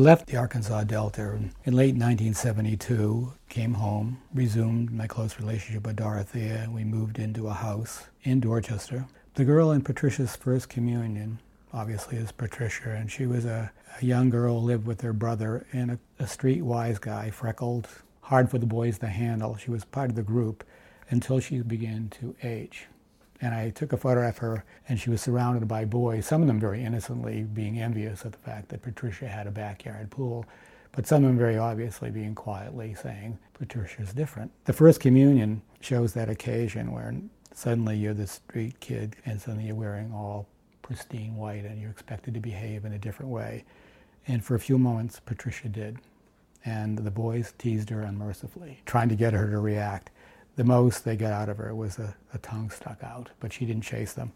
left the Arkansas Delta in late 1972, came home, resumed my close relationship with Dorothea. We moved into a house in Dorchester. The girl in Patricia's first communion, obviously, is Patricia, and she was a young girl, lived with her brother, and a streetwise guy, freckled, hard for the boys to handle. She was part of the group until she began to age. And I took a photograph of her, and she was surrounded by boys, some of them very innocently being envious of the fact that Patricia had a backyard pool, but some of them very obviously being quietly saying, Patricia's different. The First Communion shows that occasion where suddenly you're the street kid, and suddenly you're wearing all pristine white, and you're expected to behave in a different way. And for a few moments, Patricia did. And the boys teased her unmercifully, trying to get her to react. The most they got out of her was a tongue stuck out, but she didn't chase them.